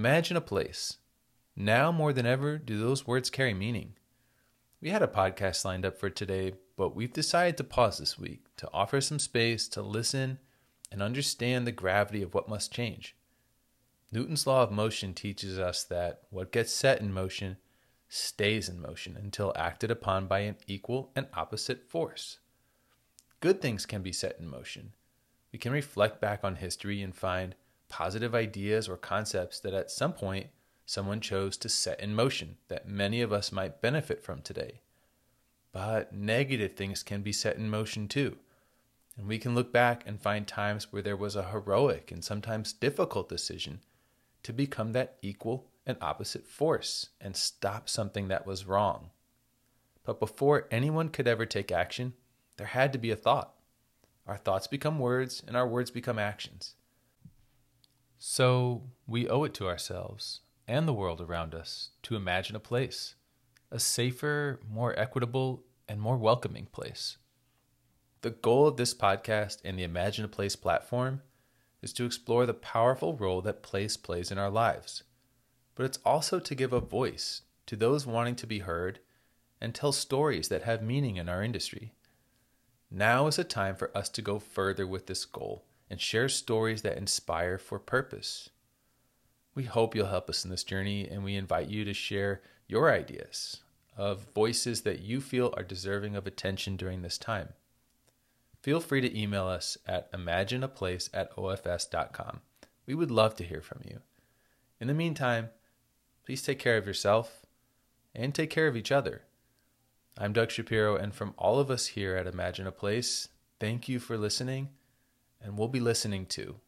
Imagine a place. Now more than ever do those words carry meaning. We had a podcast lined up for today, but we've decided to pause this week to offer some space to listen and understand the gravity of what must change. Newton's law of motion teaches us that what gets set in motion stays in motion until acted upon by an equal and opposite force. Good things can be set in motion. We can reflect back on history and find positive ideas or concepts that at some point someone chose to set in motion that many of us might benefit from today. But negative things can be set in motion too. And we can look back and find times where there was a heroic and sometimes difficult decision to become that equal and opposite force and stop something that was wrong. But before anyone could ever take action, there had to be a thought. Our thoughts become words and our words become actions. So we owe it to ourselves and the world around us to imagine a place, a safer, more equitable, and more welcoming place. The goal of this podcast and the Imagine a Place platform is to explore the powerful role that place plays in our lives, but it's also to give a voice to those wanting to be heard and tell stories that have meaning in our industry. Now is a time for us to go further with this goal and share stories that inspire for purpose. We hope you'll help us in this journey, and we invite you to share your ideas of voices that you feel are deserving of attention during this time. Feel free to email us at imagineaplace@ofs.com. We would love to hear from you. In the meantime, please take care of yourself and take care of each other. I'm Doug Shapiro, and from all of us here at Imagine a Place, thank you for listening, and we'll be listening too.